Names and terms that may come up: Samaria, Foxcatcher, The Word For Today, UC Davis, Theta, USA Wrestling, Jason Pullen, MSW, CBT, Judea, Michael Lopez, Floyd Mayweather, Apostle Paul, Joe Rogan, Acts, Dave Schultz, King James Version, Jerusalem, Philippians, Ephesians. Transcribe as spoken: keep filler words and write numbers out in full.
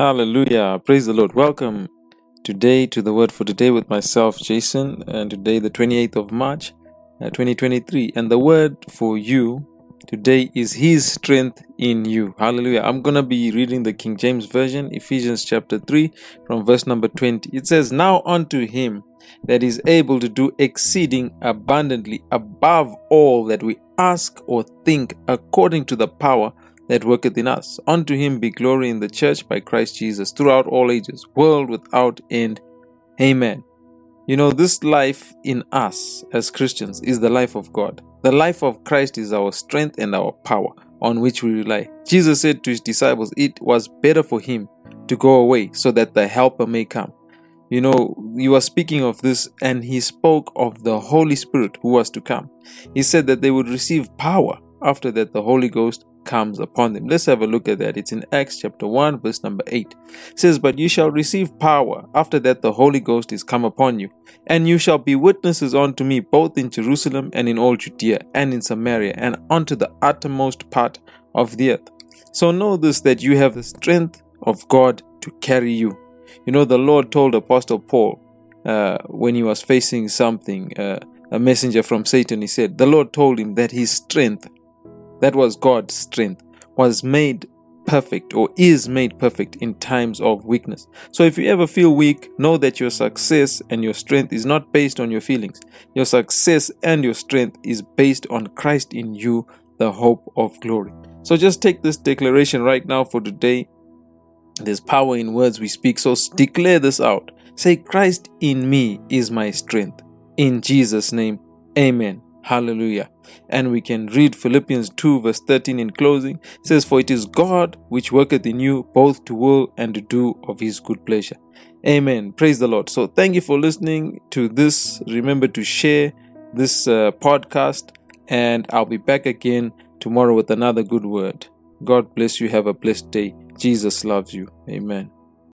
Hallelujah. Praise the Lord. Welcome today to the Word for Today with myself, Jason, and today the twenty-eighth of March twenty twenty-three. And the word for you today is His strength in you. Hallelujah. I'm going to be reading the King James Version, Ephesians chapter three from verse number twenty. It says, "Now unto Him that is able to do exceeding abundantly above all that we ask or think, according to the power that worketh in us. Unto Him be glory in the church by Christ Jesus throughout all ages, world without end. Amen." You know, this life in us as Christians is the life of God. The life of Christ is our strength and our power on which we rely. Jesus said to His disciples, it was better for Him to go away so that the Helper may come. You know, you are speaking of this, and He spoke of the Holy Spirit who was to come. He said that they would receive power after that the Holy Ghost comes upon them. Let's have a look at that. It's in Acts chapter one verse number eight. It says, "But you shall receive power after that the Holy Ghost is come upon you, and you shall be witnesses unto me both in Jerusalem and in all Judea and in Samaria and unto the uttermost part of the earth." So know this, that you have the strength of God to carry you. You know, the Lord told Apostle Paul uh, when he was facing something, uh, a messenger from Satan, he said, the Lord told him that His strength, that was God's strength, was made perfect or is made perfect in times of weakness. So if you ever feel weak, know that your success and your strength is not based on your feelings. Your success and your strength is based on Christ in you, the hope of glory. So just take this declaration right now for today. There's power in words we speak, so declare this out. Say, Christ in me is my strength. In Jesus' name, amen. Hallelujah. And we can read Philippians two verse thirteen in closing. It says, "For it is God which worketh in you both to will and to do of His good pleasure." Amen. Praise the Lord. So thank you for listening to this. Remember to share this uh, podcast, and I'll be back again tomorrow with another good word. God bless you. Have a blessed day. Jesus loves you. Amen.